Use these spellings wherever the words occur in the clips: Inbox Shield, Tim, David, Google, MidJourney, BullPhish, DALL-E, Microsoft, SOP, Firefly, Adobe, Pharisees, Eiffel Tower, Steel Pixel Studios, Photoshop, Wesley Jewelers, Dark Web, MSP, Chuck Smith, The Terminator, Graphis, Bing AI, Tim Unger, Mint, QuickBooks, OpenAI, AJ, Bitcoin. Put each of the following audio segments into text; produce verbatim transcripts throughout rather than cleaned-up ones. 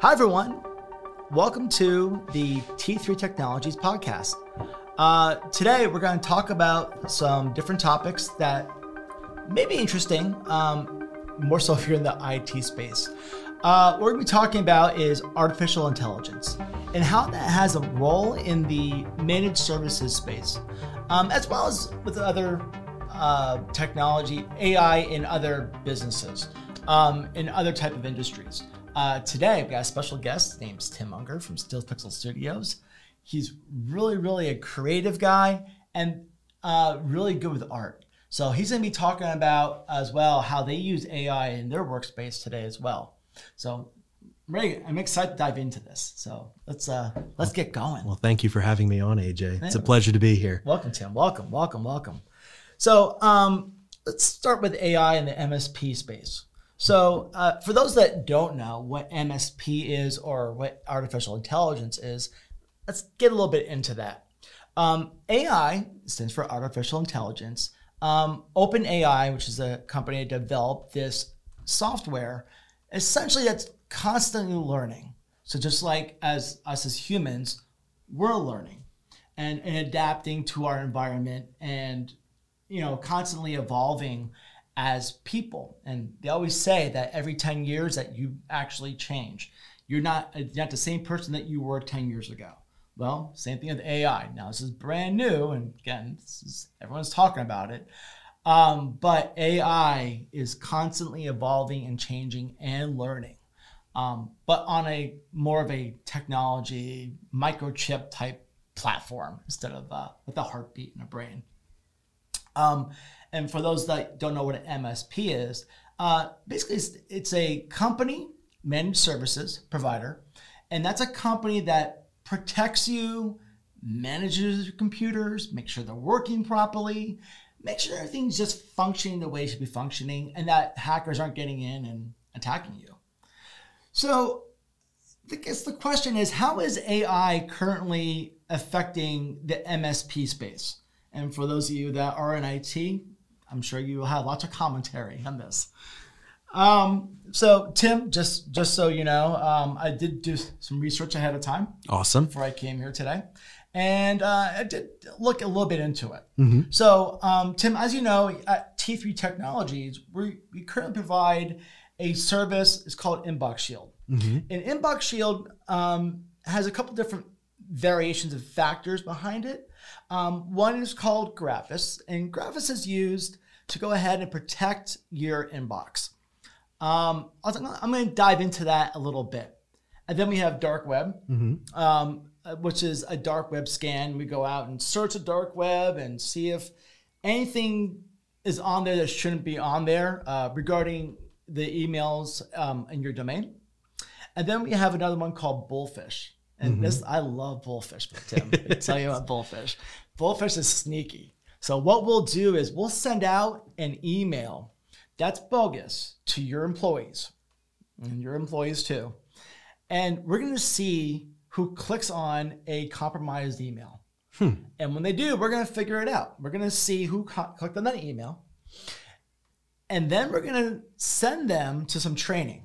Hi, everyone. Welcome to the T three Technologies podcast. Uh, today, we're going to talk about some different topics that may be interesting, um, more so if you're in the I T space. Uh, what we're going to be talking about is artificial intelligence and how that has a role in the managed services space, um, as well as with other uh, technology, A I in other businesses, um, in other type of industries. Uh, today, I've got a special guest. His name's Tim Unger from Steel Pixel Studios. He's really, really a creative guy and uh, really good with art. So he's going to be talking about, as well, how they use A I in their workspace today as well. So Ray, I'm excited to dive into this. So let's uh, let's get going. Well, thank you for having me on, A J. It's a pleasure to be here. Welcome, Tim. Welcome, welcome, welcome. So um, let's start with A I in the M S P space. So uh, for those that don't know what M S P is or what artificial intelligence is, let's get a little bit into that. Um, A I stands for artificial intelligence. Um, OpenAI, which is a company that developed this software, essentially that's constantly learning. So just like as us as humans, we're learning and, and adapting to our environment and, you know, constantly evolving as people. And they always say that every ten years that you actually change. You're not, you're not the same person that you were ten years ago. Well, same thing with A I. Now this is brand new, and again, this is, everyone's talking about it. Um, but A I is constantly evolving and changing and learning, um, but on a more of a technology, microchip type platform instead of uh, with a heartbeat and a brain. Um, And for those that don't know what an M S P is, uh, basically it's, it's a company, managed services provider, and that's a company that protects you, manages your computers, makes sure they're working properly, makes sure everything's just functioning the way it should be functioning, and that hackers aren't getting in and attacking you. So I guess the question is, how is A I currently affecting the M S P space? And for those of you that are in I T, I'm sure you will have lots of commentary on this. Um, so Tim, just, just so you know, um, I did do some research ahead of time. Awesome. Before I came here today. And uh, I did look a little bit into it. Mm-hmm. So um, Tim, as you know, at T three Technologies, we, we currently provide a service. It's called Inbox Shield. Mm-hmm. And Inbox Shield um, has a couple different variations of factors behind it. Um, one is called Graphis, and Graphis is used to go ahead and protect your inbox. Um, I'm going to dive into that a little bit. And then we have Dark Web, mm-hmm. um, which is a dark web scan. We go out and search the dark web and see if anything is on there that shouldn't be on there uh, regarding the emails um, in your domain. And then we have another one called BullPhish. And mm-hmm. this, I love BullPhish, Tim. I tell you about BullPhish. BullPhish is sneaky. So what we'll do is we'll send out an email that's bogus to your employees and your employees too. And we're going to see who clicks on a compromised email. Hmm. And when they do, we're going to figure it out. We're going to see who co- clicked on that email. And then we're going to send them to some training.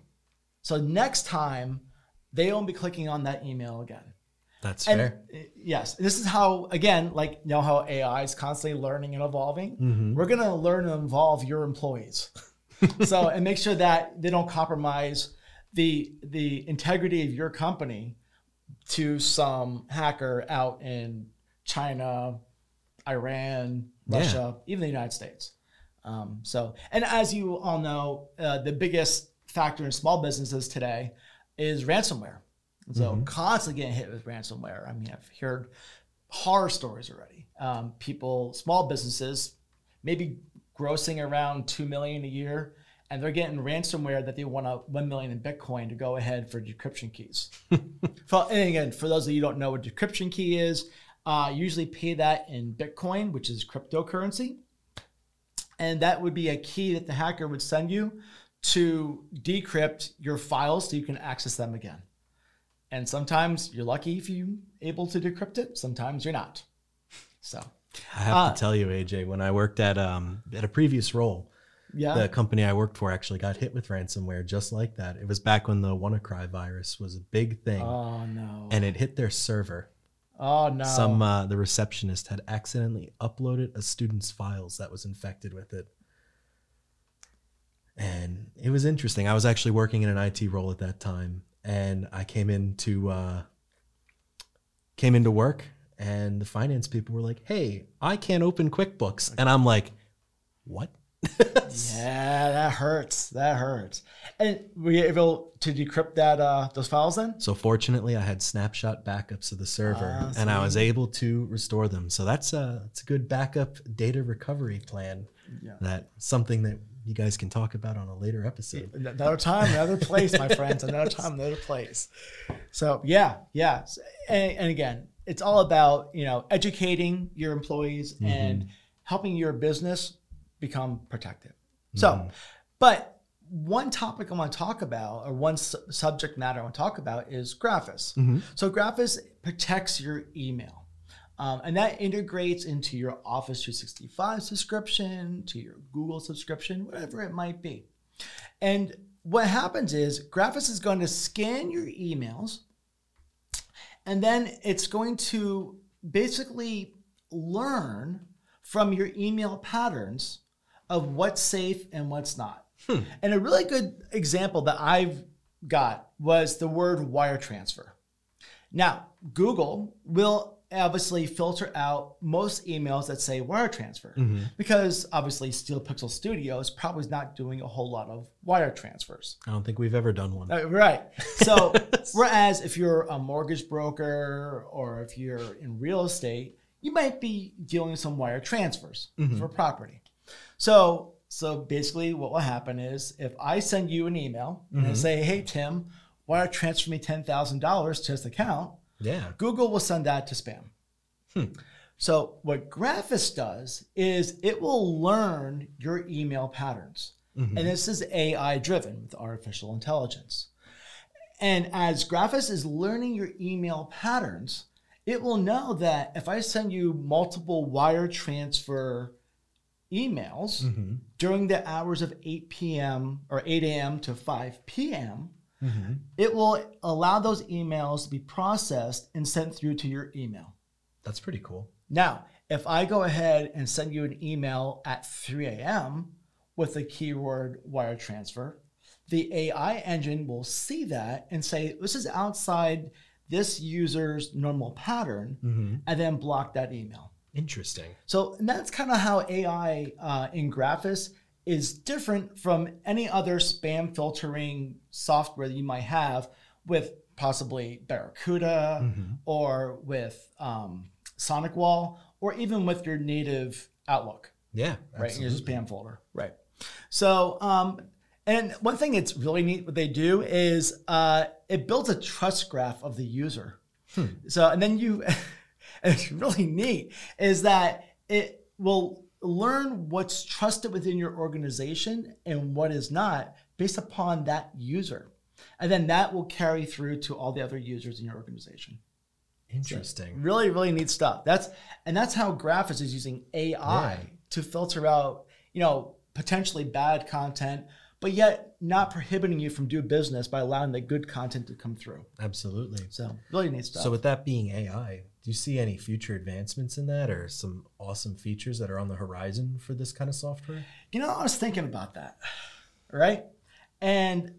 So next time, they won't be clicking on that email again. That's and fair. Yes. This is how, again, like, you know how A I is constantly learning and evolving? Mm-hmm. We're going to learn and evolve your employees. So, and make sure that they don't compromise the the integrity of your company to some hacker out in China, Iran, Russia, yeah. even the United States. Um, so, and as you all know, uh, the biggest factor in small businesses today is ransomware. So mm-hmm. constantly getting hit with ransomware. I mean, I've heard horror stories already. Um, people, small businesses, maybe grossing around two million dollars a year, and they're getting ransomware that they want a one million dollars in Bitcoin to go ahead for decryption keys. for, and again, for those of you who don't know what decryption key is, uh, usually pay that in Bitcoin, which is cryptocurrency. And that would be a key that the hacker would send you to decrypt your files so you can access them again. And sometimes you're lucky if you're able to decrypt it, sometimes you're not. So I have uh, to tell you, A J, when I worked at um, at a previous role, Yeah. The company I worked for actually got hit with ransomware just like that. It was back when the WannaCry virus was a big thing. Oh, no. And it hit their server. Oh, no. Some uh, the receptionist had accidentally uploaded a student's files that was infected with it. And it was interesting. I was actually working in an I T role at that time. And I came in to, uh, came into work. And the finance people were like, hey, I can't open QuickBooks. Okay. And I'm like, what? Yeah, that hurts. That hurts. And were you able to decrypt that uh, those files then? So fortunately, I had snapshot backups of the server, uh, and I was able to restore them. So that's a, that's a good backup data recovery plan. Yeah. That something that you guys can talk about on a later episode. Another time, another place, my friends. Another time, another place. So yeah, yeah. And, and again, it's all about, you know, educating your employees mm-hmm. and helping your business become protective. Mm-hmm. So, but one topic I want to talk about, or one su- subject matter I want to talk about, is Graphis. Mm-hmm. So Graphis protects your email, um, and that integrates into your Office three sixty-five subscription, to your Google subscription, whatever it might be. And what happens is Graphis is going to scan your emails, and then it's going to basically learn from your email patterns of what's safe and what's not. Hmm. And a really good example that I've got was the word wire transfer. Now, Google will obviously filter out most emails that say wire transfer mm-hmm. because obviously Steel Pixel Studios probably is not doing a whole lot of wire transfers. I don't think we've ever done one. Uh, right. So whereas if you're a mortgage broker or if you're in real estate, you might be dealing with some wire transfers mm-hmm. for property. So, so basically what will happen is if I send you an email mm-hmm. and I say, hey, Tim, wire transfer me ten thousand dollars to this account, yeah. Google will send that to spam. Hmm. So what Graphis does is it will learn your email patterns. Mm-hmm. And this is A I driven with artificial intelligence. And as Graphis is learning your email patterns, it will know that if I send you multiple wire transfer emails mm-hmm. during the hours of eight p.m. or eight a.m. to five p.m., mm-hmm. it will allow those emails to be processed and sent through to your email. That's pretty cool. Now, if I go ahead and send you an email at three a.m. with the keyword wire transfer, the A I engine will see that and say, this is outside this user's normal pattern mm-hmm. and then block that email. Interesting. So and that's kind of how A I uh, in Graphis is different from any other spam filtering software that you might have with possibly Barracuda mm-hmm. or with um, SonicWall or even with your native Outlook. Yeah. Right. Absolutely. In your spam folder. Right. So, um, and one thing that's really neat what they do is uh, it builds a trust graph of the user. Hmm. So, and then you, and it's really neat, is that it will learn what's trusted within your organization and what is not based upon that user. And then that will carry through to all the other users in your organization. Interesting. So really, really neat stuff. That's, and that's how Graphis is using A I yeah. to filter out, you know, potentially bad content, but yet not prohibiting you from doing business by allowing the good content to come through. Absolutely. So really neat stuff. So with that being A I, do you see any future advancements in that or some awesome features that are on the horizon for this kind of software? You know, I was thinking about that, right? And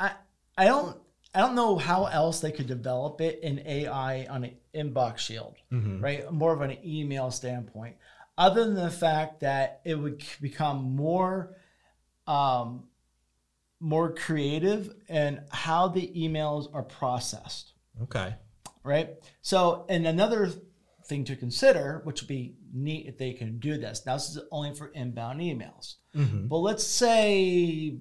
I I don't I don't know how else they could develop it in A I on an inbox shield, mm-hmm. right? More of an email standpoint, other than the fact that it would become more... Um, more creative and how the emails are processed. Okay. Right. So, and another thing to consider, which would be neat if they can do this. Now, this is only for inbound emails. Mm-hmm. But let's say,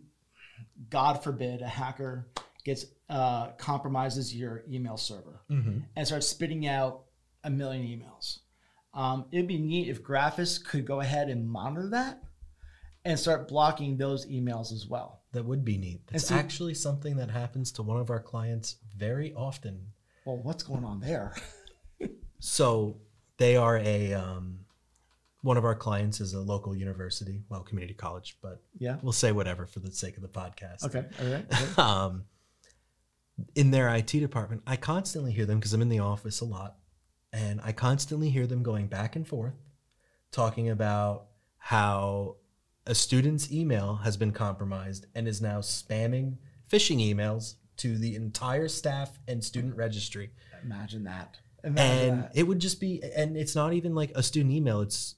God forbid, a hacker gets uh, compromises your email server mm-hmm. and starts spitting out a million emails. Um, it'd be neat if Graphis could go ahead and monitor that and start blocking those emails as well. That would be neat. It's so, actually something that happens to one of our clients very often. Well, what's going on there? So they are a um, One of our clients is a local university, well, community college, but yeah, we'll say whatever for the sake of the podcast. Okay, all right. All right. um, in their I T department, I constantly hear them, because I'm in the office a lot, and I constantly hear them going back and forth, talking about how a student's email has been compromised and is now spamming phishing emails to the entire staff and student registry. Imagine that. Imagine and that. It would just be, and it's not even like a student email, it's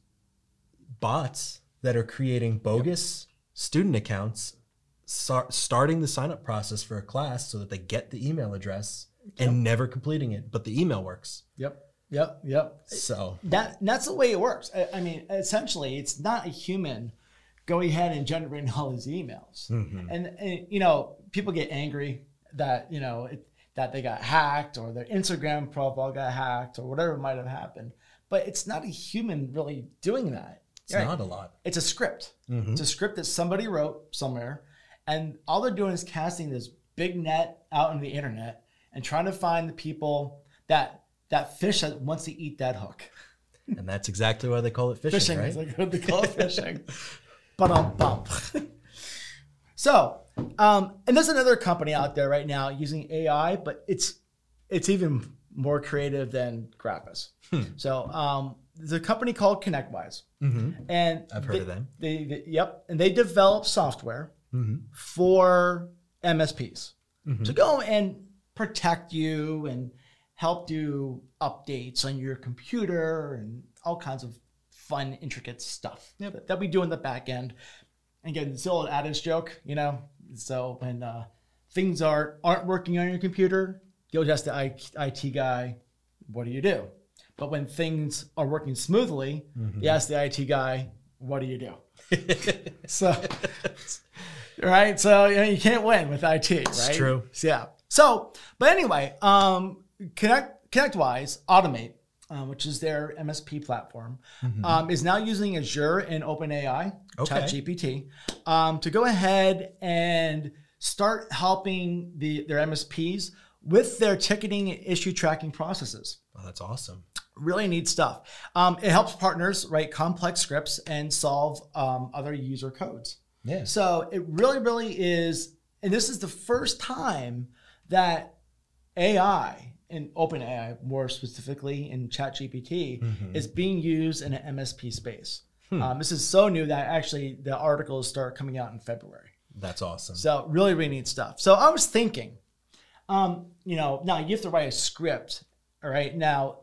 bots that are creating bogus yep. student accounts, start, starting the sign up process for a class so that they get the email address yep. and never completing it, but the email works. Yep. Yep. Yep. So that that's the way it works. I, I mean, essentially, it's not a human going ahead and generating all these emails. Mm-hmm. And, and, you know, people get angry that, you know, it, that they got hacked or their Instagram profile got hacked or whatever might have happened. But it's not a human really doing that. It's right. not a lot. It's a script. Mm-hmm. It's a script that somebody wrote somewhere. And all they're doing is casting this big net out on the internet and trying to find the people that that fish that wants to eat that hook. And that's exactly why they call it fishing, fishing right? Fishing is what they call it, fishing. Ba-dum-bump. So, um, and there's another company out there right now using A I, but it's it's even more creative than Graphis. Hmm. So, um there's a company called ConnectWise, mm-hmm. and I've heard they, of them. They, they, yep, and they develop software mm-hmm. for M S Ps mm-hmm. to go and protect you and help do updates on your computer and all kinds of fun, intricate stuff yep. that, that we do in the back end. And again, it's the old adage joke, you know. So when uh, things are aren't working on your computer, you'll just the I T guy. What do you do? But when things are working smoothly, mm-hmm. you ask the I T guy, what do you do? So, right? So, you know, you can't win with I T, right? It's true. So, yeah. So, but anyway, um, Connect, ConnectWise Automate, uh, which is their M S P platform, mm-hmm. um, is now using Azure and OpenAI, okay. ChatGPT, um, to go ahead and start helping the their M S Ps with their ticketing and issue tracking processes. Wow, that's awesome. Really neat stuff. Um, it helps partners write complex scripts and solve um, other user codes. Yeah. So it really, really is, and this is the first time that A I and OpenAI, more specifically in ChatGPT, mm-hmm. is being used in an M S P space. Hmm. Um, this is so new that actually the articles start coming out in February. That's awesome. So really, really neat stuff. So I was thinking, um, you know, now you have to write a script. All right. Now,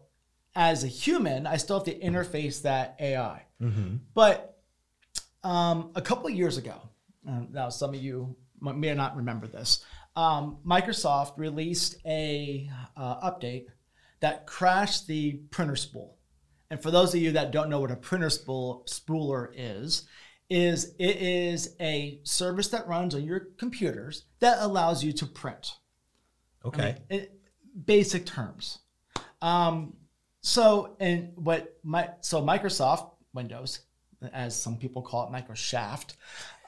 as a human, I still have to interface that A I. Mm-hmm. But um, a couple of years ago, uh, now some of you may not remember this, um, Microsoft released a uh, update that crashed the printer spool. And for those of you that don't know what a printer spool spooler is, is it is a service that runs on your computers that allows you to print. Okay. I mean, it, basic terms. Um, so, and what my, so Microsoft Windows, as some people call it, Microshaft,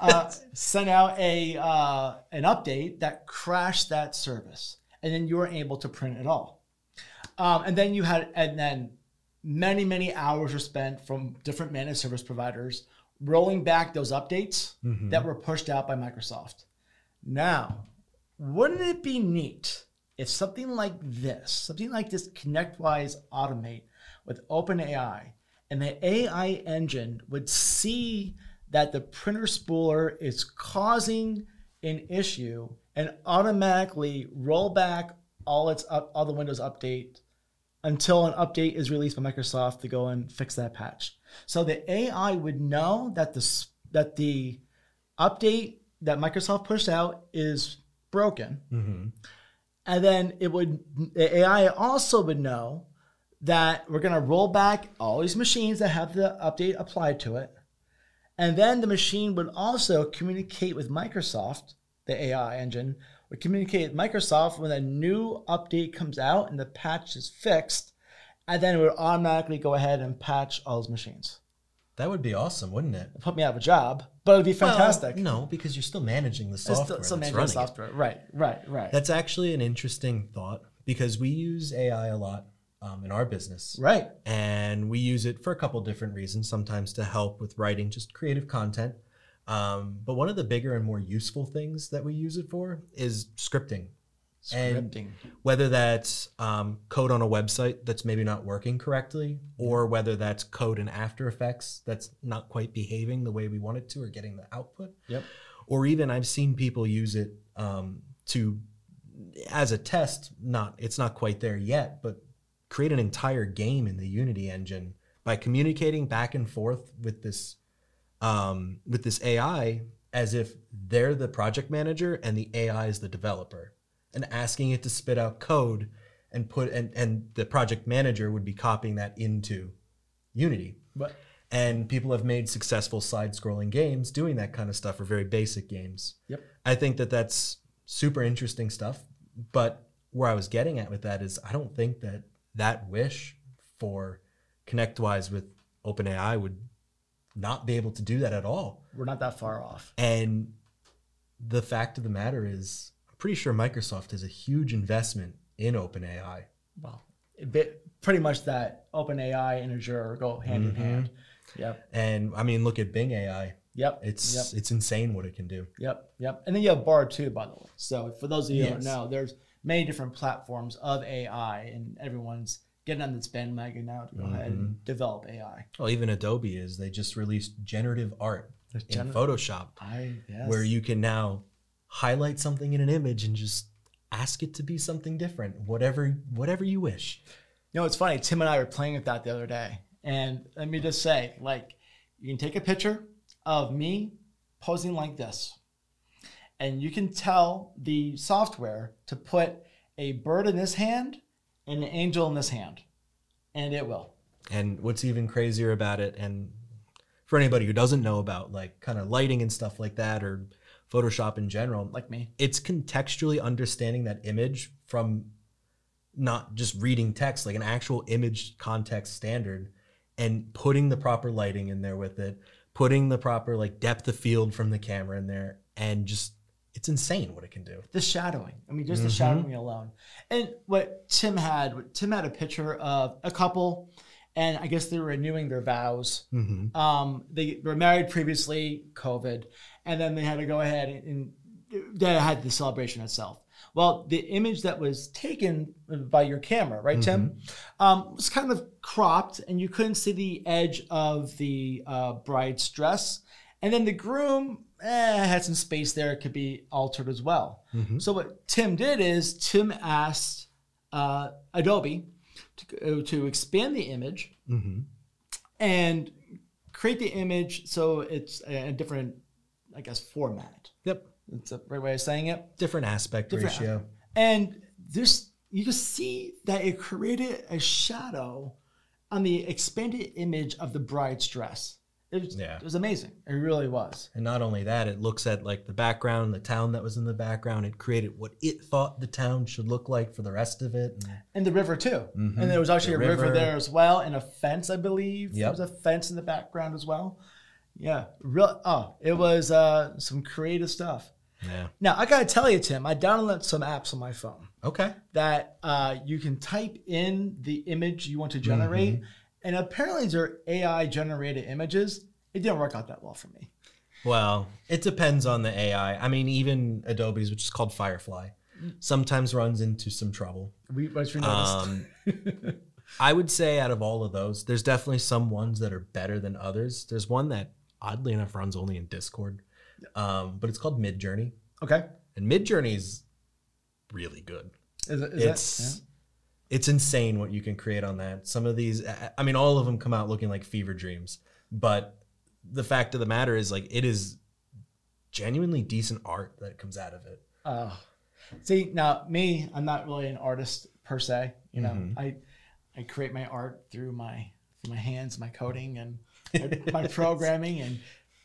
uh, sent out a, uh, an update that crashed that service, and then you were able to print it all. Um, and then you had, and then many, many hours were spent from different managed service providers rolling back those updates mm-hmm. that were pushed out by Microsoft. Now, wouldn't it be neat if something like this, something like this ConnectWise Automate with OpenAI, and the A I engine would see that the printer spooler is causing an issue and automatically roll back all its up, all the Windows update until an update is released by Microsoft to go and fix that patch. So the A I would know that the, that the update that Microsoft pushed out is broken. Mm-hmm. And then it would, the A I also would know that we're going to roll back all these machines that have the update applied to it. And then the machine would also communicate with Microsoft, the A I engine, would communicate with Microsoft when a new update comes out and the patch is fixed. And then it would automatically go ahead and patch all those machines. That would be awesome, wouldn't it? It'd put me out of a job, but it'd be fantastic. Well, no, because you're still managing the software. Still, still that's managing the software, it. right, right, right. That's actually an interesting thought because we use A I a lot um, in our business. Right. And we use it for a couple different reasons, sometimes to help with writing just creative content. Um, but one of the bigger and more useful things that we use it for is scripting. Scripting. And whether that's um, code on a website that's maybe not working correctly, or whether that's code in After Effects that's not quite behaving the way we want it to or getting the output. Yep. Or even I've seen people use it um, to, as a test, not it's not quite there yet, but create an entire game in the Unity engine by communicating back and forth with this um, with this A I as if they're the project manager and the A I is the developer, and asking it to spit out code and put and, and the project manager would be copying that into Unity. But, and people have made successful side-scrolling games doing that kind of stuff, or very basic games. Yep. I think that that's super interesting stuff. But where I was getting at with that is I don't think that that wish for ConnectWise with OpenAI would not be able to do that at all. We're not that far off. And the fact of the matter is, pretty sure Microsoft has a huge investment in OpenAI. Well, bit, pretty much that OpenAI and Azure go hand mm-hmm. in hand. Yep. And I mean, look at Bing A I. Yep. It's yep. it's insane what it can do. Yep. Yep. And then you have Bard too, by the way. So for those of you yes. who don't know, there's many different platforms of A I, and everyone's getting on this bandwagon now to go mm-hmm. ahead and develop A I. Well, even Adobe is. They just released generative art there's in gener- Photoshop, I, yes. where you can now highlight something in an image and just ask it to be something different, whatever whatever you wish. You know, it's funny, Tim and I were playing with that the other day. And let me just say, like, you can take a picture of me posing like this, and you can tell the software to put a bird in this hand and an angel in this hand, and it will. And what's even crazier about it, and for anybody who doesn't know about, like, kind of lighting and stuff like that, or Photoshop in general, like me, it's contextually understanding that image from not just reading text, like an actual image context standard, and putting the proper lighting in there with it, putting the proper like depth of field from the camera in there, and just it's insane what it can do. The shadowing, I mean, just mm-hmm. the shadowing alone. And what Tim had, what Tim had a picture of a couple, and I guess they were renewing their vows. Mm-hmm. Um, they were married previously, COVID. And then they had to go ahead and they had the celebration itself. Well, the image that was taken by your camera, right, Tim, mm-hmm. um, was kind of cropped, and you couldn't see the edge of the uh, bride's dress. And then the groom eh, had some space there. It could be altered as well. Mm-hmm. So what Tim did is Tim asked uh, Adobe to, to expand the image mm-hmm. and create the image so it's a different, I guess, format. Yep. That's the right way of saying it. Different aspect Different ratio. Aspect. And there's, you can see that it created a shadow on the expanded image of the bride's dress. It was, yeah. it was amazing. It really was. And not only that, it looks at like the background, the town that was in the background. It created what it thought the town should look like for the rest of it. And, and the river too. Mm-hmm. And there was actually the a river. river there as well, and a fence, I believe. Yep. There was a fence in the background as well. Yeah, real. Oh, it was uh, some creative stuff. Yeah. Now I gotta tell you, Tim, I downloaded some apps on my phone. Okay. That uh, you can type in the image you want to generate, mm-hmm. and apparently they're A I generated images. It didn't work out that well for me. Well, it depends on the A I. I mean, even Adobe's, which is called Firefly, sometimes runs into some trouble. We once we noticed. I would say out of all of those, there's definitely some ones that are better than others. There's one that, oddly enough, runs only in Discord, um, but it's called MidJourney. Okay. And MidJourney is really good. Is it? Is it's it? Yeah. It's insane what you can create on that. Some of these, I mean, all of them come out looking like fever dreams, but the fact of the matter is, like, it is genuinely decent art that comes out of it. Oh, see, now me, I'm not really an artist per se. You know, mm-hmm. I I create my art through my through my hands, my coding, and my programming, and,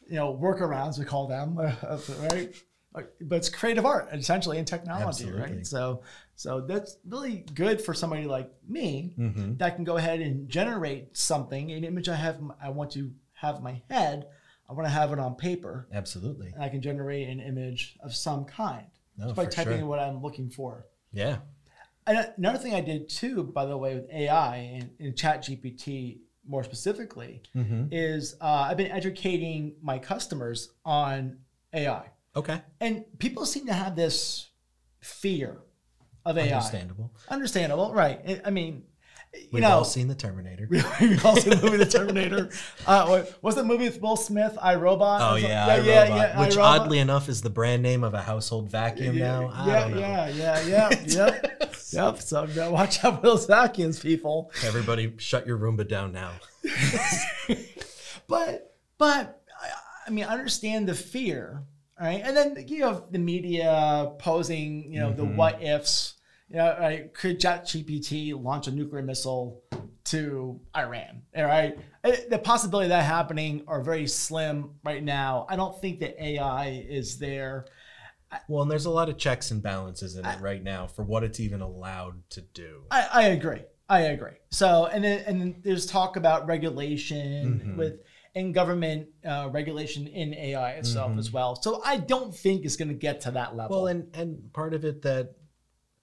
you know, workarounds, we call them, right? But it's creative art, essentially, and technology. Absolutely. Right? So so that's really good for somebody like me mm-hmm. that can go ahead and generate something, an image I have, I want to have in my head, I want to have it on paper. Absolutely. And I can generate an image of some kind, no, just by typing sure. in what I'm looking for. Yeah. Another thing I did too, by the way, with A I and, and ChatGPT more specifically, mm-hmm. is uh, I've been educating my customers on A I. Okay. And people seem to have this fear of A I. Understandable. Understandable, right. I mean, you We've know. We've all seen The Terminator. We've all seen the movie The Terminator. Uh, what's the movie with Will Smith, I Robot? Oh, yeah, yeah, I yeah, Robot, yeah, which I Robot. Oddly enough is the brand name of a household vacuum yeah, now. I yeah, don't know. Yeah, yeah, yeah, yeah. Yep, so now watch out for those vacuums, people. Everybody shut your Roomba down now. but, but I mean, I understand the fear, right? And then you have the media posing, you know, mm-hmm. the what ifs. You know, right? Could ChatGPT launch a nuclear missile to Iran? All right. The possibility of that happening are very slim right now. I don't think that A I is there. Well, and there's a lot of checks and balances in I, it right now for what it's even allowed to do. I, I agree. I agree. So, and then, and then there's talk about regulation mm-hmm. with and government uh, regulation in A I itself mm-hmm. as well. So I don't think it's going to get to that level. Well, and, and part of it that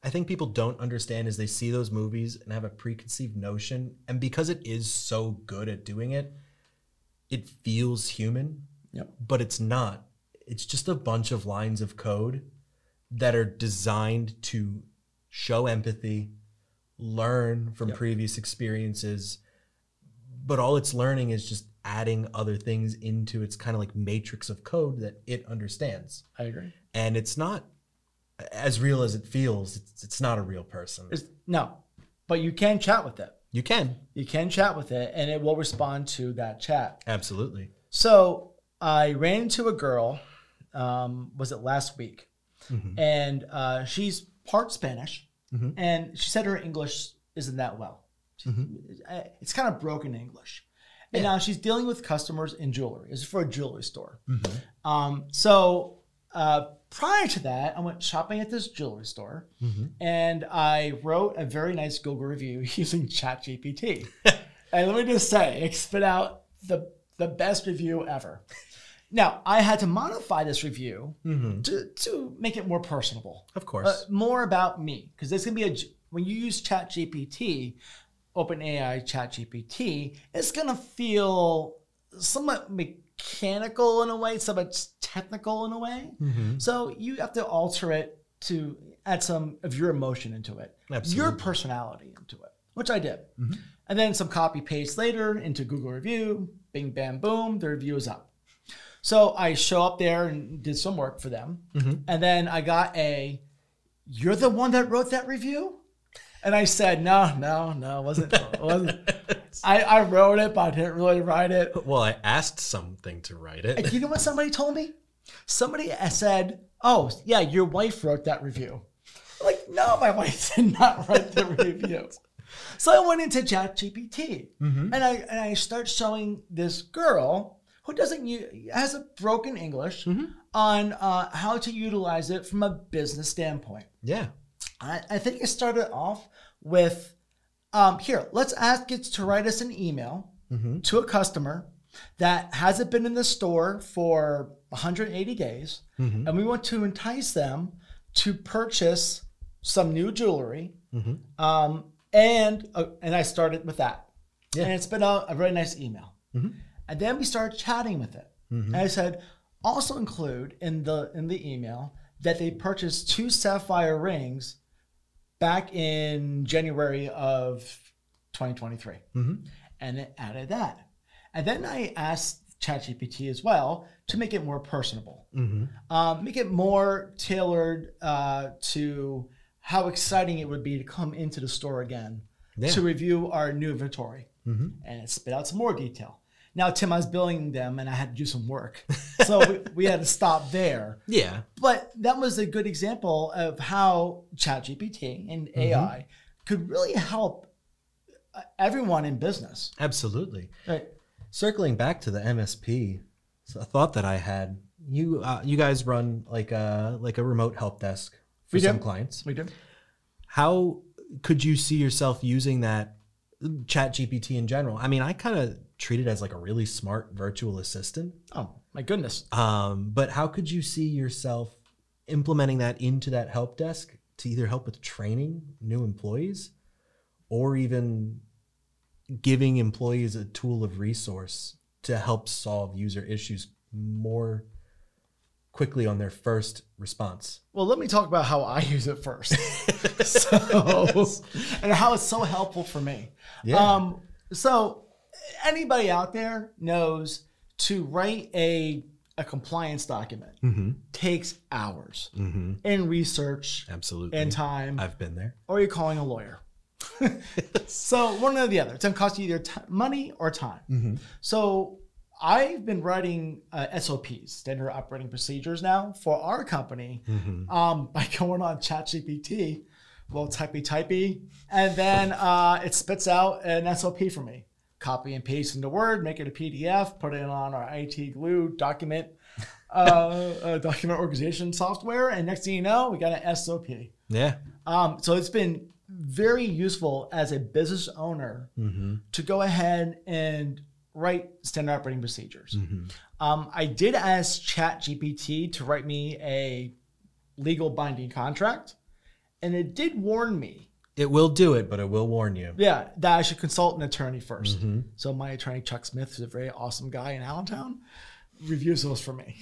I think people don't understand is they see those movies and have a preconceived notion. And because it is so good at doing it, it feels human, yep. but it's not. It's just a bunch of lines of code that are designed to show empathy, learn from yep. previous experiences, but all it's learning is just adding other things into its kind of like matrix of code that it understands. I agree. And it's not as real as it feels. It's, it's not a real person. It's, no, but you can chat with it. You can. You can chat with it and it will respond to that chat. Absolutely. So I ran into a girl. Um, was it last week? Mm-hmm. And uh, she's part Spanish, mm-hmm. and she said her English isn't that well. She, mm-hmm. It's kind of broken English. And yeah. now she's dealing with customers in jewelry. It's for a jewelry store. Mm-hmm. Um, so uh, prior to that, I went shopping at this jewelry store, mm-hmm. and I wrote a very nice Google review using ChatGPT. And let me just say, it spit out the the best review ever. Now, I had to modify this review mm-hmm. to, to make it more personable. Of course. Uh, more about me. Because there's going to be a, when you use ChatGPT, OpenAI ChatGPT, it's going to feel somewhat mechanical in a way, somewhat technical in a way. Mm-hmm. So you have to alter it to add some of your emotion into it, Absolutely. Your personality into it, which I did. Mm-hmm. And then some copy paste later into Google Review, bing, bam, boom, the review is up. So I show up there and did some work for them. Mm-hmm. And then I got a, you're the one that wrote that review? And I said, no, no, no, it wasn't. It wasn't. I, I wrote it, but I didn't really write it. Well, I asked something to write it. And you know what somebody told me? Somebody said, oh, yeah, your wife wrote that review. I'm like, no, my wife did not write the review. So I went into ChatGPT, mm-hmm. and I and I start showing this girl who doesn't use, has a broken English mm-hmm. on uh, how to utilize it from a business standpoint. Yeah. I, I think it started off with, um, here, let's ask it to write us an email mm-hmm. to a customer that hasn't been in the store for one hundred eighty days. Mm-hmm. And we want to entice them to purchase some new jewelry. Mm-hmm. Um, and, uh, and I started with that. Yeah. And it's been a, a really nice email. Mm-hmm. And then we started chatting with it. Mm-hmm. And I said, also include in the in the email that they purchased two sapphire rings back in January of twenty twenty-three. Mm-hmm. And it added that. And then I asked ChatGPT as well to make it more personable. Mm-hmm. Um, make it more tailored uh, to how exciting it would be to come into the store again yeah. to review our new inventory. Mm-hmm. And it spit out some more detail. Now, Tim, I was billing them and I had to do some work. So we, we had to stop there. Yeah. But that was a good example of how ChatGPT and mm-hmm. A I could really help everyone in business. Absolutely. Right. Circling back to the M S P, it's a thought that I had. You uh, you guys run like a, like a remote help desk for we some do. clients. We do. How could you see yourself using that ChatGPT in general? I mean, I kind of treat it as like a really smart virtual assistant. Oh, my goodness. Um, but how could you see yourself implementing that into that help desk to either help with training new employees or even giving employees a tool of resource to help solve user issues more quickly on their first response. Well, let me talk about how I use it first. so, yes. And how it's so helpful for me. Yeah. Um, so anybody out there knows to write a a compliance document mm-hmm. takes hours mm-hmm. and research absolutely and time. I've been there. Or you're calling a lawyer. So one or the other. It's going to cost you either t- money or time. Mm-hmm. So I've been writing uh, S O Ps, standard operating procedures now, for our company mm-hmm. um, by going on ChatGPT, little typey typey, and then uh, it spits out an S O P for me. Copy and paste into Word, make it a P D F, put it on our I T Glue document uh, uh, document organization software, and next thing you know, we got an S O P. Yeah. Um, so it's been very useful as a business owner mm-hmm. to go ahead and write standard operating procedures. Mm-hmm. Um, I did ask ChatGPT to write me a legal binding contract, and it did warn me. It will do it, but it will warn you. Yeah, that I should consult an attorney first. Mm-hmm. So my attorney, Chuck Smith, who's a very awesome guy in Allentown, reviews those for me.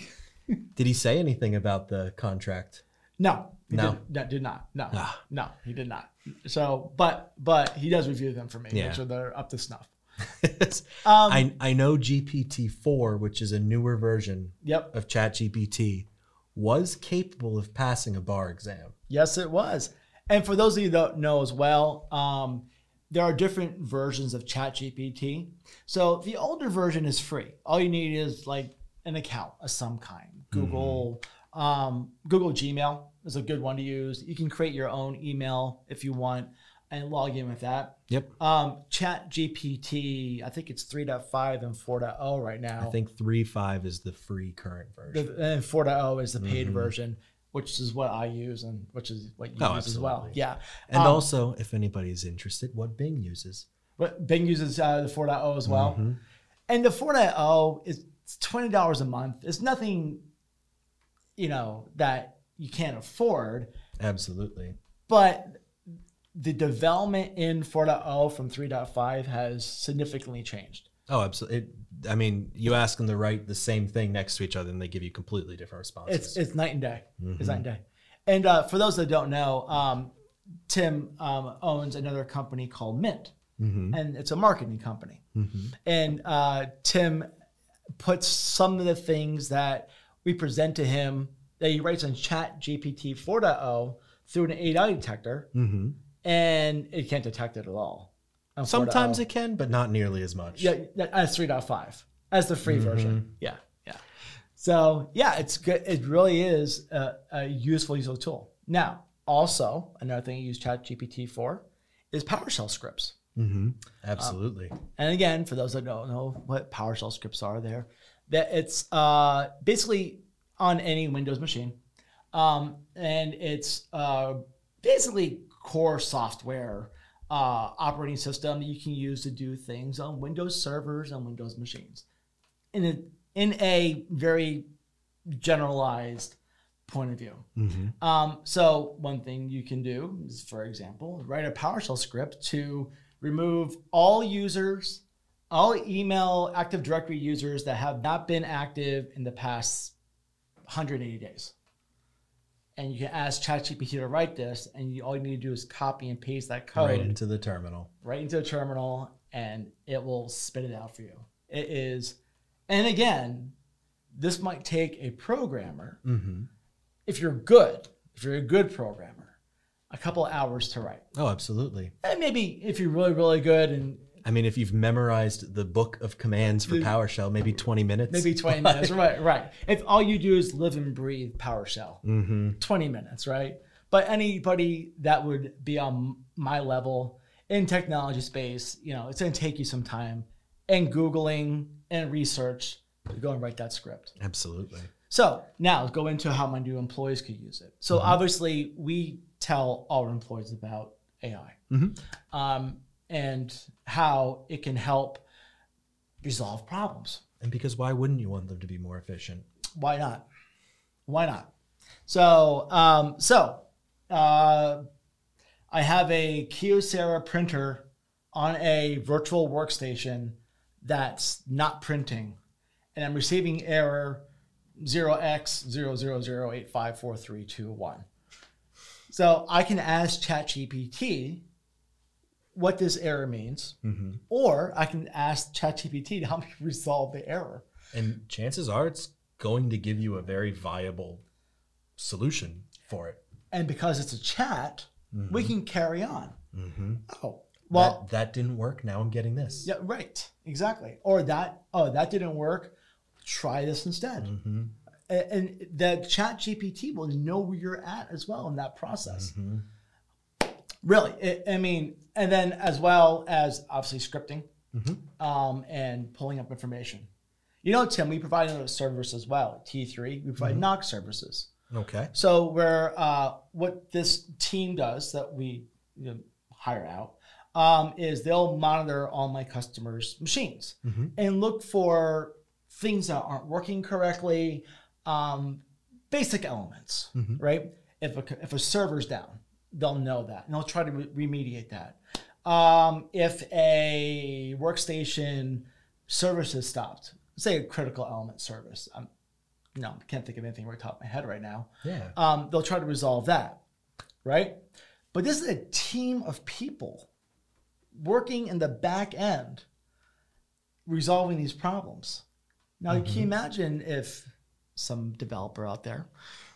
Did he say anything about the contract? No. He no. Did, no, did not. No. Ah. No, he did not. So, but but he does review them for me, yeah. Which are they're up to snuff. um, I, I know G P T four, which is a newer version yep. of ChatGPT, was capable of passing a bar exam. Yes, it was. And for those of you that know as well, um, there are different versions of ChatGPT. So the older version is free. All you need is like an account of some kind. Google, mm-hmm. um, Google Gmail is a good one to use. You can create your own email if you want and log in with that. Yep. Um, ChatGPT, I think it's three point five and four point oh right now. I think three point five is the free current version. The, and four point oh is the paid mm-hmm. version. Which is what I use and which is what you oh, use absolutely. As well. Yeah. And um, also, if anybody's interested, what Bing uses. What Bing uses uh, the four point oh as well. Mm-hmm. And the four point oh is twenty dollars a month. It's nothing, you know, that you can't afford. Absolutely. But the development in four point oh from three point five has significantly changed. Oh, absolutely. It, I mean, you ask them to write the same thing next to each other and they give you completely different responses. It's it's night and day. Mm-hmm. It's night and day. And uh, for those that don't know, um, Tim um, owns another company called Mint. Mm-hmm. And it's a marketing company. Mm-hmm. And uh, Tim puts some of the things that we present to him that he writes on ChatGPT four point oh through an A I detector. Mm-hmm. And it can't detect it at all. Sometimes it can, but not nearly as much. Yeah, as three point five, as the free mm-hmm. version. Yeah, yeah. So yeah, it's good. It really is a, a useful, useful tool. Now, also another thing you use ChatGPT for is PowerShell scripts. Mm-hmm. Absolutely. Um, and again, for those that don't know what PowerShell scripts are, there, that it's uh, basically on any Windows machine, um, and it's uh, basically core software. Uh, operating system that you can use to do things on Windows servers and Windows machines in a, in a very generalized point of view. Mm-hmm. Um, so one thing you can do is, for example, write a PowerShell script to remove all users, all email Active Directory users that have not been active in the past one hundred eighty days. And you can ask ChatGPT to write this, and you, all you need to do is copy and paste that code. Right into the terminal. Right into the terminal, and it will spit it out for you. It is, and again, this might take a programmer, mm-hmm. if you're good, if you're a good programmer, a couple hours to write. Oh, absolutely. And maybe if you're really, really good and... I mean, if you've memorized the book of commands for PowerShell, maybe twenty minutes. Maybe twenty minutes, right, right. If all you do is live and breathe PowerShell, mm-hmm. twenty minutes, right? But anybody that would be on my level in technology space, you know, it's going to take you some time and Googling and research to go and write that script. Absolutely. So now let's go into how my new employees could use it. So mm-hmm. obviously we tell all our employees about A I. Mm-hmm. Um, and how it can help resolve problems. And because why wouldn't you want them to be more efficient? Why not? Why not? So um, so uh, I have a Kyocera printer on a virtual workstation that's not printing, and I'm receiving error zero x zero zero zero eight five four three two one. So I can ask ChatGPT what this error means, mm-hmm. or I can ask ChatGPT to help me resolve the error. And chances are it's going to give you a very viable solution for it. And because it's a chat, mm-hmm. we can carry on. Mm-hmm. Oh, well. That, that didn't work. Now I'm getting this. Yeah, right. Exactly. Or that, oh, that didn't work. Try this instead. Mm-hmm. And the ChatGPT will know where you're at as well in that process. Mm-hmm. Really, it, I mean, and then as well as obviously scripting mm-hmm. um, and pulling up information. You know, Tim, we provide another service as well. T three, we provide mm-hmm. Knock services. Okay. So where uh, what this team does that we you know, hire out um, is they'll monitor all my customers' machines mm-hmm. and look for things that aren't working correctly. Um, basic elements, mm-hmm. right? If a, if a server's down, they'll know that, and they'll try to re- remediate that. Um, if a workstation service has stopped, say a critical element service, um, no, I can't think of anything right top of my head right now. Yeah. Um, they'll try to resolve that, right? But this is a team of people working in the back end, resolving these problems. Now, mm-hmm. you can imagine if some developer out there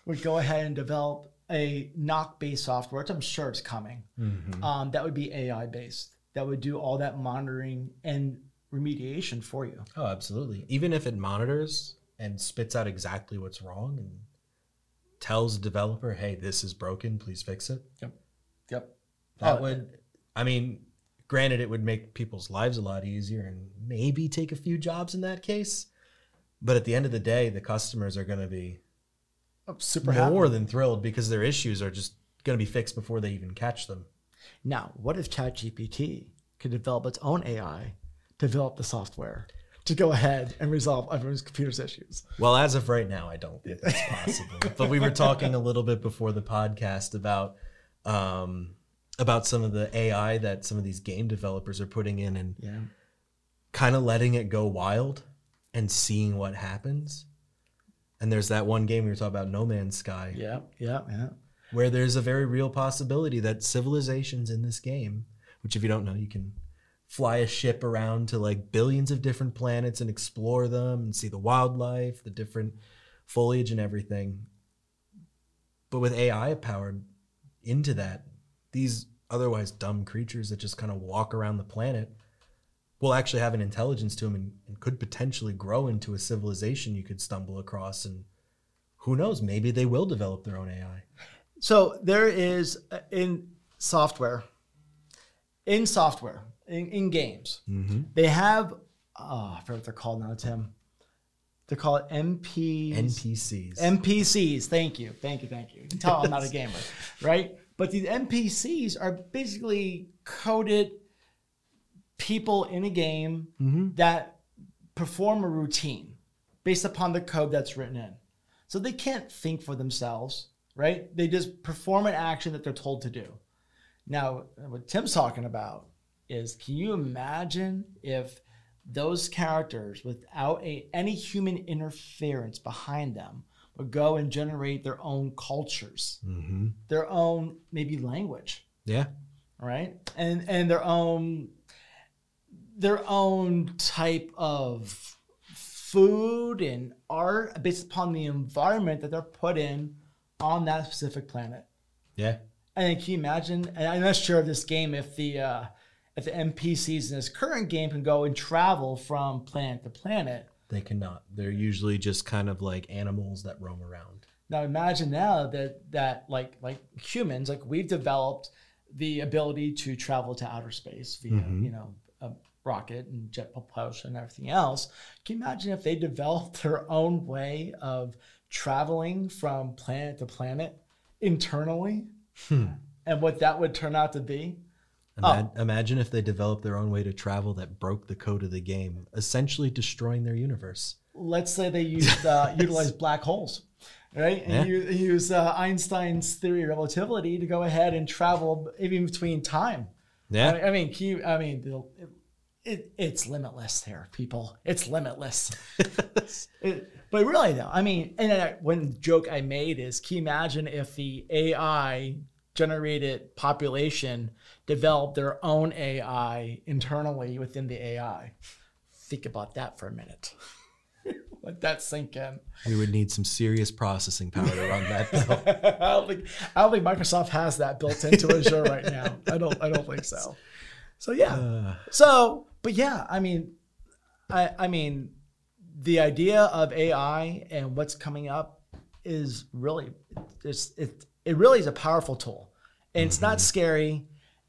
would go ahead and develop a knock-based software, which I'm sure it's coming, mm-hmm. um, that would be A I-based, that would do all that monitoring and remediation for you. Oh, absolutely. Even if it monitors and spits out exactly what's wrong and tells the developer, hey, this is broken, please fix it. Yep. Yep. That oh, would, I mean, granted, it would make people's lives a lot easier and maybe take a few jobs in that case. But at the end of the day, the customers are going to be super more happy. Than thrilled because their issues are just going to be fixed before they even catch them. Now, what if ChatGPT could develop its own A I, develop the software to go ahead and resolve everyone's computer's issues? Well, as of right now, I don't think that's possible. But we were talking a little bit before the podcast about um, about some of the A I that some of these game developers are putting in and yeah. kind of letting it go wild. And seeing what happens. And there's that one game we were talking about, No Man's Sky. Yeah, yeah, yeah. Where there's a very real possibility that civilizations in this game, which if you don't know, you can fly a ship around to like billions of different planets and explore them and see the wildlife, the different foliage and everything. But with A I powered into that, these otherwise dumb creatures that just kind of walk around the planet will actually have an intelligence to them and, and could potentially grow into a civilization you could stumble across. And who knows, maybe they will develop their own A I. So there is in software, in software, in, in games, mm-hmm. they have, oh, I forget what they're called now, Tim. They're called M Ps. N P Cs. N P Cs, thank you, thank you, thank you. You can tell I'm not a gamer, right? But these N P Cs are basically coded people in a game mm-hmm. that perform a routine based upon the code that's written in. So they can't think for themselves, right? They just perform an action that they're told to do. Now, what Tim's talking about is, can you imagine if those characters without a, any human interference behind them would go and generate their own cultures, mm-hmm. their own maybe language. Yeah. Right? And and their own... their own type of food and art based upon the environment that they're put in on that specific planet. Yeah. And can you imagine, and I'm not sure of this game, if the uh, if the N P Cs in this current game can go and travel from planet to planet. They cannot. They're usually just kind of like animals that roam around. Now imagine now that, that like like humans, like we've developed the ability to travel to outer space via, mm-hmm. you know, a, rocket and jet propulsion and everything else. Can you imagine if they developed their own way of traveling from planet to planet internally hmm. and what that would turn out to be? Ima- oh. Imagine if they developed their own way to travel that broke the code of the game, essentially destroying their universe. Let's say they used uh, utilized black holes. right? And yeah. you, you use uh, Einstein's theory of relativity to go ahead and travel even between time. Yeah. I, I mean, can you, I mean, the, it, it's limitless here, people. It's limitless. it, but really, though, I mean, and I, one joke I made is, can you imagine if the A I generated population developed their own A I internally within the A I? Think about that for a minute. Let that sink in. We would need some serious processing power to run that, though. I don't think I don't think Microsoft has that built into Azure right now. I don't. I don't think so. So yeah. Uh, so, but yeah. I mean, I, I mean, the idea of A I and what's coming up is really, it's, it it really is a powerful tool, and mm-hmm. it's not scary,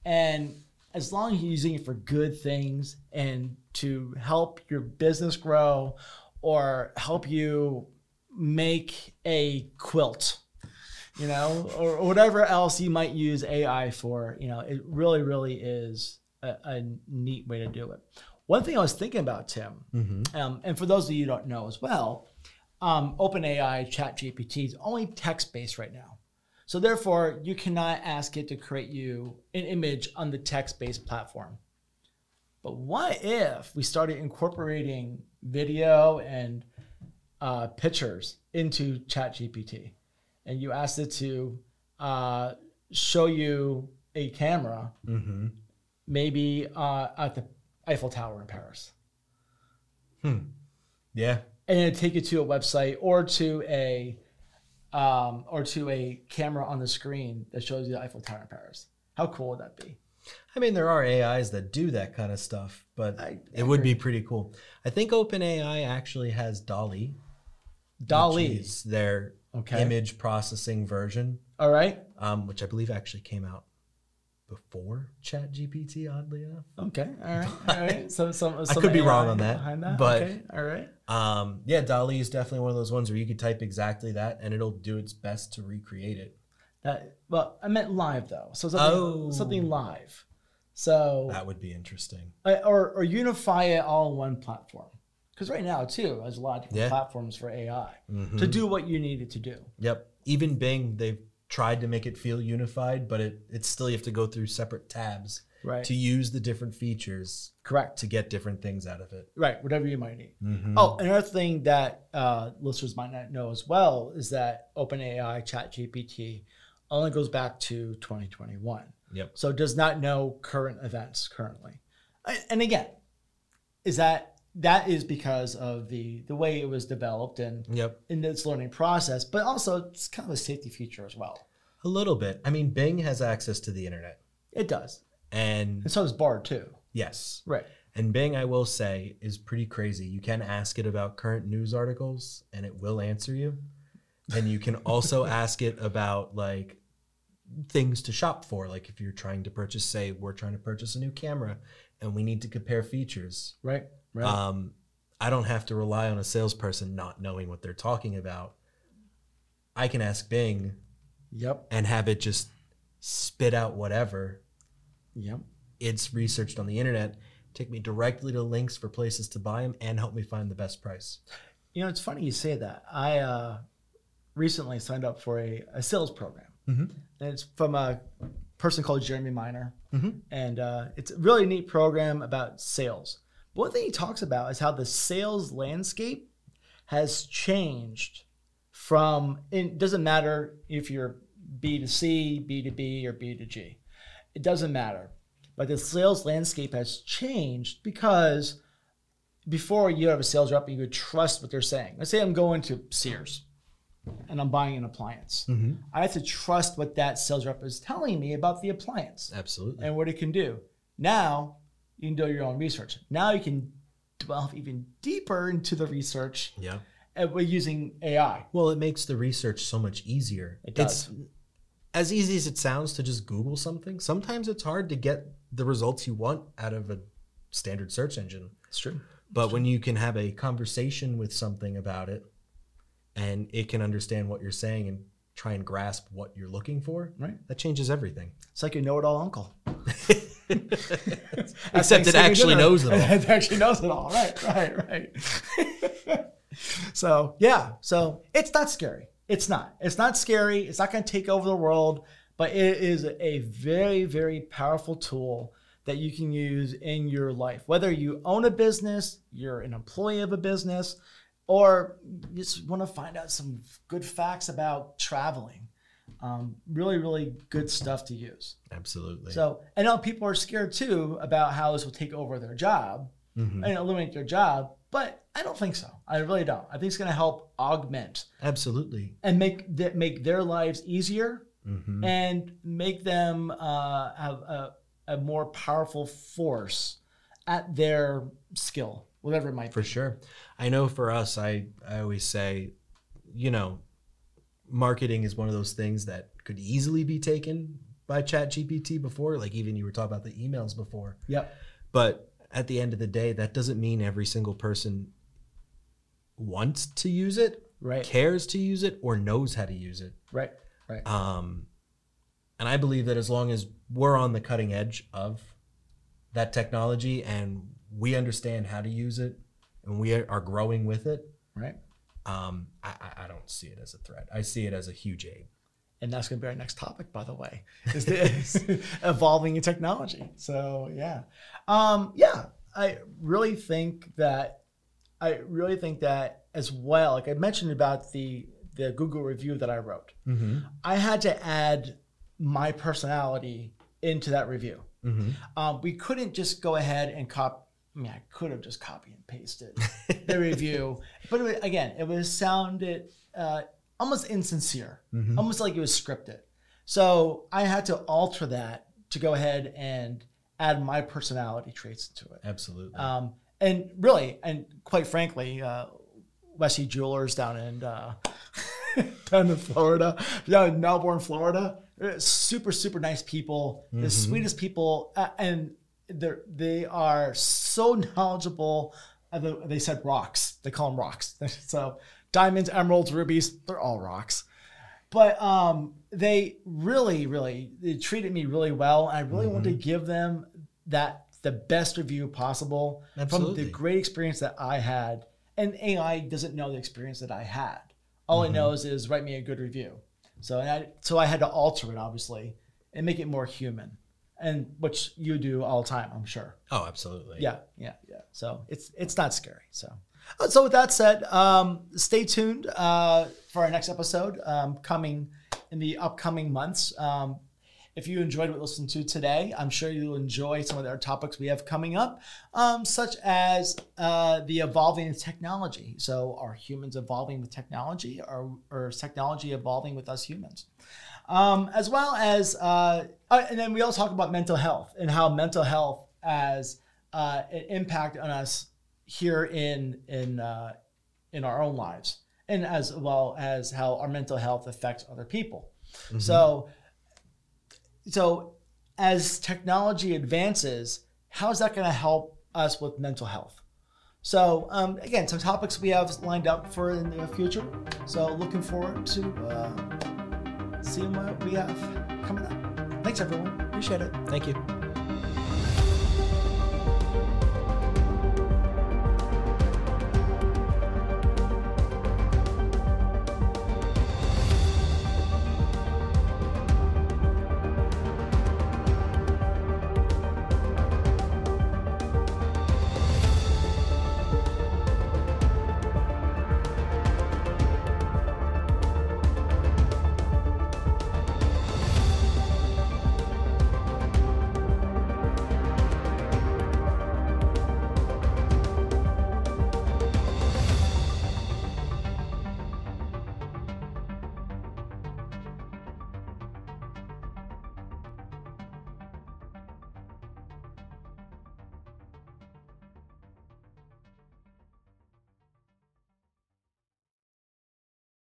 and as long as you're using it for good things and to help your business grow, or help you make a quilt, you know, or, or whatever else you might use A I for, you know, it really, really is a, a neat way to do it. One thing I was thinking about, Tim, mm-hmm. um, and for those of you who don't know as well, um, OpenAI, ChatGPT is only text-based right now. So therefore, you cannot ask it to create you an image on the text-based platform. But what if we started incorporating video and uh, pictures into ChatGPT, and you asked it to uh, show you a camera, mm-hmm. maybe uh, at the Eiffel Tower in Paris? Hmm. Yeah. And it'd take you to a website or to a um, or to a camera on the screen that shows you the Eiffel Tower in Paris. How cool would that be? I mean, there are A Is that do that kind of stuff, but I, I it would agree. be pretty cool. I think OpenAI actually has DALL-E. DALL-E is their okay. image processing version. All right. Um, which I believe actually came out before ChatGPT, oddly enough. Okay. All right. All right. So, so, so I could be wrong on that, that. But okay. All right. Um, yeah, DALL-E is definitely one of those ones where you could type exactly that, and it'll do its best to recreate it. That, well, I meant live though, so something, oh. something live. So that would be interesting. Or or unify it all in one platform, because right now too, there's a lot of different yeah. platforms for A I mm-hmm. to do what you need it to do. Yep. Even Bing, they've tried to make it feel unified, but it it's still you have to go through separate tabs right. to use the different features. Correct. To get different things out of it. Right. Whatever you might need. Mm-hmm. Oh, another thing that uh, listeners might not know as well is that OpenAI, ChatGPT. Only goes back to twenty twenty-one. Yep. So does not know current events currently. And again, is that that is because of the the way it was developed and yep. in its learning process, but also it's kind of a safety feature as well. A little bit. I mean, Bing has access to the internet. It does. And, and so does Bard too. Yes. Right. And Bing, I will say, is pretty crazy. You can ask it about current news articles and it will answer you. And you can also ask it about like things to shop for. Like if you're trying to purchase, say we're trying to purchase a new camera and we need to compare features. Right. Right. Um, I don't have to rely on a salesperson not knowing what they're talking about. I can ask Bing. Yep. And have it just spit out whatever. Yep. It's researched on the internet. Take me directly to links for places to buy them and help me find the best price. You know, it's funny you say that. I, uh, recently signed up for a, a sales program. Mm-hmm. And it's from a person called Jeremy Miner. Mm-hmm. And uh, it's a really neat program about sales. But one thing he talks about is how the sales landscape has changed from, it doesn't matter if you're B to C, B to B, or B to G. It doesn't matter. But the sales landscape has changed because before you have a sales rep, you would trust what they're saying. Let's say I'm going to Sears. And I'm buying an appliance. Mm-hmm. I have to trust what that sales rep is telling me about the appliance. Absolutely. And what it can do. Now you can do your own research. Now you can delve even deeper into the research. Yeah. And we're using A I. Well, it makes the research so much easier. It does. It's as easy as it sounds to just Google something. Sometimes it's hard to get the results you want out of a standard search engine. It's true. But it's when true. You can have a conversation with something about it, and it can understand what you're saying and try and grasp what you're looking for. Right. That changes everything. It's like your know-it-all uncle. Except it actually dinner. knows it all. It actually knows it all. Right, right, right. So, yeah. So it's not scary. It's not. It's not scary. It's not going to take over the world, but it is a very, very powerful tool that you can use in your life. Whether you own a business, you're an employee of a business, or you just want to find out some good facts about traveling. Um, really, really good stuff to use. Absolutely. So I know people are scared too about how this will take over their job mm-hmm. and eliminate their job, but I don't think so. I really don't. I think it's going to help augment. Absolutely. And make th- make their lives easier mm-hmm. and make them uh, have a, a more powerful force at their skill, whatever it might for be. For sure. I know for us, I, I always say, you know, marketing is one of those things that could easily be taken by ChatGPT before, like even you were talking about the emails before. Yep. But at the end of the day, that doesn't mean every single person wants to use it, right. cares to use it, or knows how to use it. Right, right. Um, and I believe that as long as we're on the cutting edge of that technology and we understand how to use it and we are growing with it, right? Um, I, I don't see it as a threat. I see it as a huge aid. And that's going to be our next topic, by the way, is the evolving in technology. So yeah, um, yeah, I really think that, I really think that as well, like I mentioned about the, the Google review that I wrote, mm-hmm. I had to add my personality into that review. Mm-hmm. Um, we couldn't just go ahead and copy. I mean, I could have just copied and pasted the review, but it, again, it was sounded uh, almost insincere, mm-hmm. almost like it was scripted. So I had to alter that to go ahead and add my personality traits into it. Absolutely. Um, and really, and quite frankly, uh, Wesley Jewelers down in uh, down in Florida, down in Melbourne, Florida, super super nice people, mm-hmm. the sweetest people, uh, and. They're, they are so knowledgeable. They said rocks. They call them rocks. So diamonds, emeralds, rubies, they're all rocks. But um, they really, really, they treated me really well. I really mm-hmm. wanted to give them that the best review possible Absolutely. From the great experience that I had. And A I doesn't know the experience that I had. All mm-hmm. it knows is write me a good review. So and I, so I had to alter it, obviously, and make it more human. And which you do all the time, I'm sure. Oh, absolutely. Yeah, yeah, yeah. So it's it's not scary. So, so with that said, um, stay tuned uh, for our next episode um, coming in the upcoming months. Um, if you enjoyed what you listened to today, I'm sure you'll enjoy some of our topics we have coming up, um, such as uh, the evolving of technology. So are humans evolving with technology, or, or is technology evolving with us humans? Um, as well as, uh, and then we also talk about mental health and how mental health has uh, an impact on us here in in uh, in our own lives, and as well as how our mental health affects other people. Mm-hmm. So, so as technology advances, how is that going to help us with mental health? So um, again, some topics we have lined up for in the future. So looking forward to. Uh, seeing what we have coming up. Thanks, everyone. Appreciate it. Thank you.